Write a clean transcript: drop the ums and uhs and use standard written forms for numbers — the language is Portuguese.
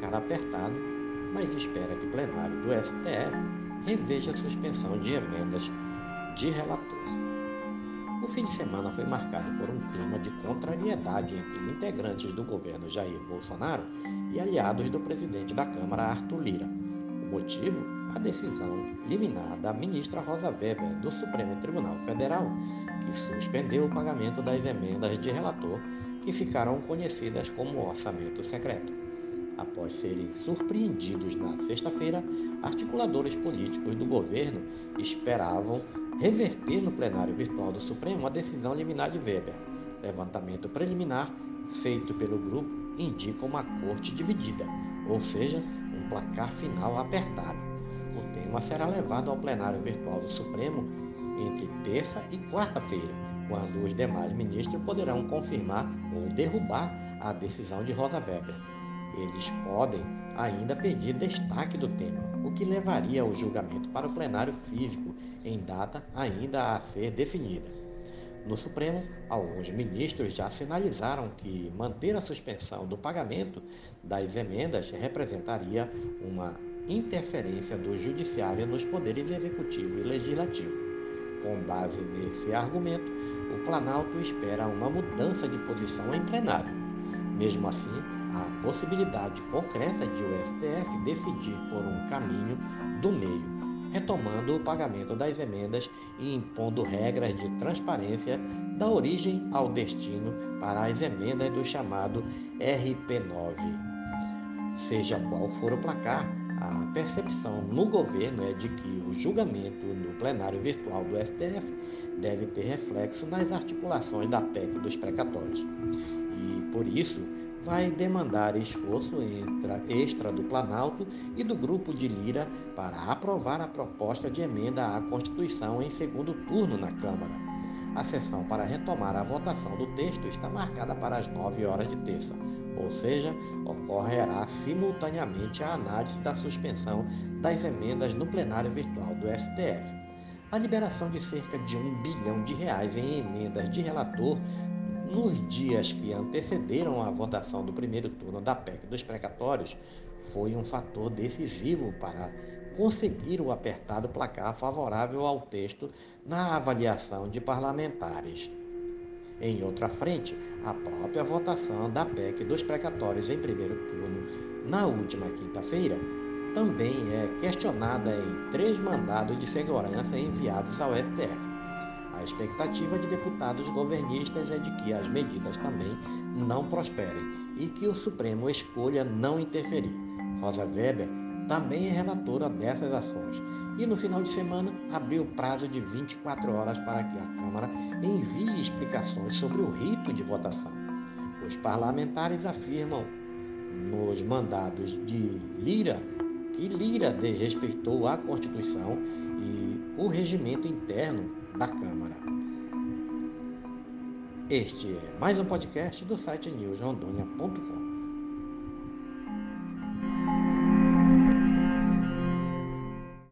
ficar apertado, mas espera que o plenário do STF reveja a suspensão de emendas de relator. O fim de semana foi marcado por um clima de contrariedade entre integrantes do governo Jair Bolsonaro e aliados do presidente da Câmara, Arthur Lira. O motivo? A decisão liminar da ministra Rosa Weber, do Supremo Tribunal Federal, que suspendeu o pagamento das emendas de relator, que ficaram conhecidas como orçamento secreto. Após serem surpreendidos na sexta-feira, articuladores políticos do governo esperavam reverter no plenário virtual do Supremo a decisão liminar de Weber. Levantamento preliminar feito pelo grupo indica uma corte dividida, ou seja, um placar final apertado. O tema será levado ao plenário virtual do Supremo entre terça e quarta-feira, quando os demais ministros poderão confirmar ou derrubar a decisão de Rosa Weber. Eles podem ainda pedir destaque do tema, o que levaria o julgamento para o plenário físico, em data ainda a ser definida. No Supremo, alguns ministros já sinalizaram que manter a suspensão do pagamento das emendas representaria uma interferência do judiciário nos poderes executivo e legislativo. Com base nesse argumento, o Planalto espera uma mudança de posição em plenário. Mesmo assim, há possibilidade concreta de o STF decidir por um caminho do meio, retomando o pagamento das emendas e impondo regras de transparência da origem ao destino para as emendas do chamado RP9. Seja qual for o placar, a percepção no governo é de que o julgamento no plenário virtual do STF deve ter reflexo nas articulações da PEC dos precatórios. E, por isso, vai demandar esforço extra do Planalto e do grupo de Lira para aprovar a proposta de emenda à Constituição em segundo turno na Câmara. A sessão para retomar a votação do texto está marcada para as 9 horas de terça, ou seja, ocorrerá simultaneamente a análise da suspensão das emendas no plenário virtual do STF. A liberação de cerca de R$1 bilhão em emendas de relator nos dias que antecederam a votação do primeiro turno da PEC dos precatórios foi um fator decisivo para conseguir o apertado placar favorável ao texto na avaliação de parlamentares. Em outra frente, a própria votação da PEC dos precatórios em primeiro turno na última quinta-feira também é questionada em 3 mandados de segurança enviados ao STF. A expectativa de deputados governistas é de que as medidas também não prosperem e que o Supremo escolha não interferir. Rosa Weber também é relatora dessas ações e, no final de semana, abriu prazo de 24 horas para que a Câmara envie explicações sobre o rito de votação. Os parlamentares afirmam nos mandados de Lira que Lira desrespeitou a Constituição e o regimento interno da Câmara. Este é mais um podcast do site newsrondônia.com.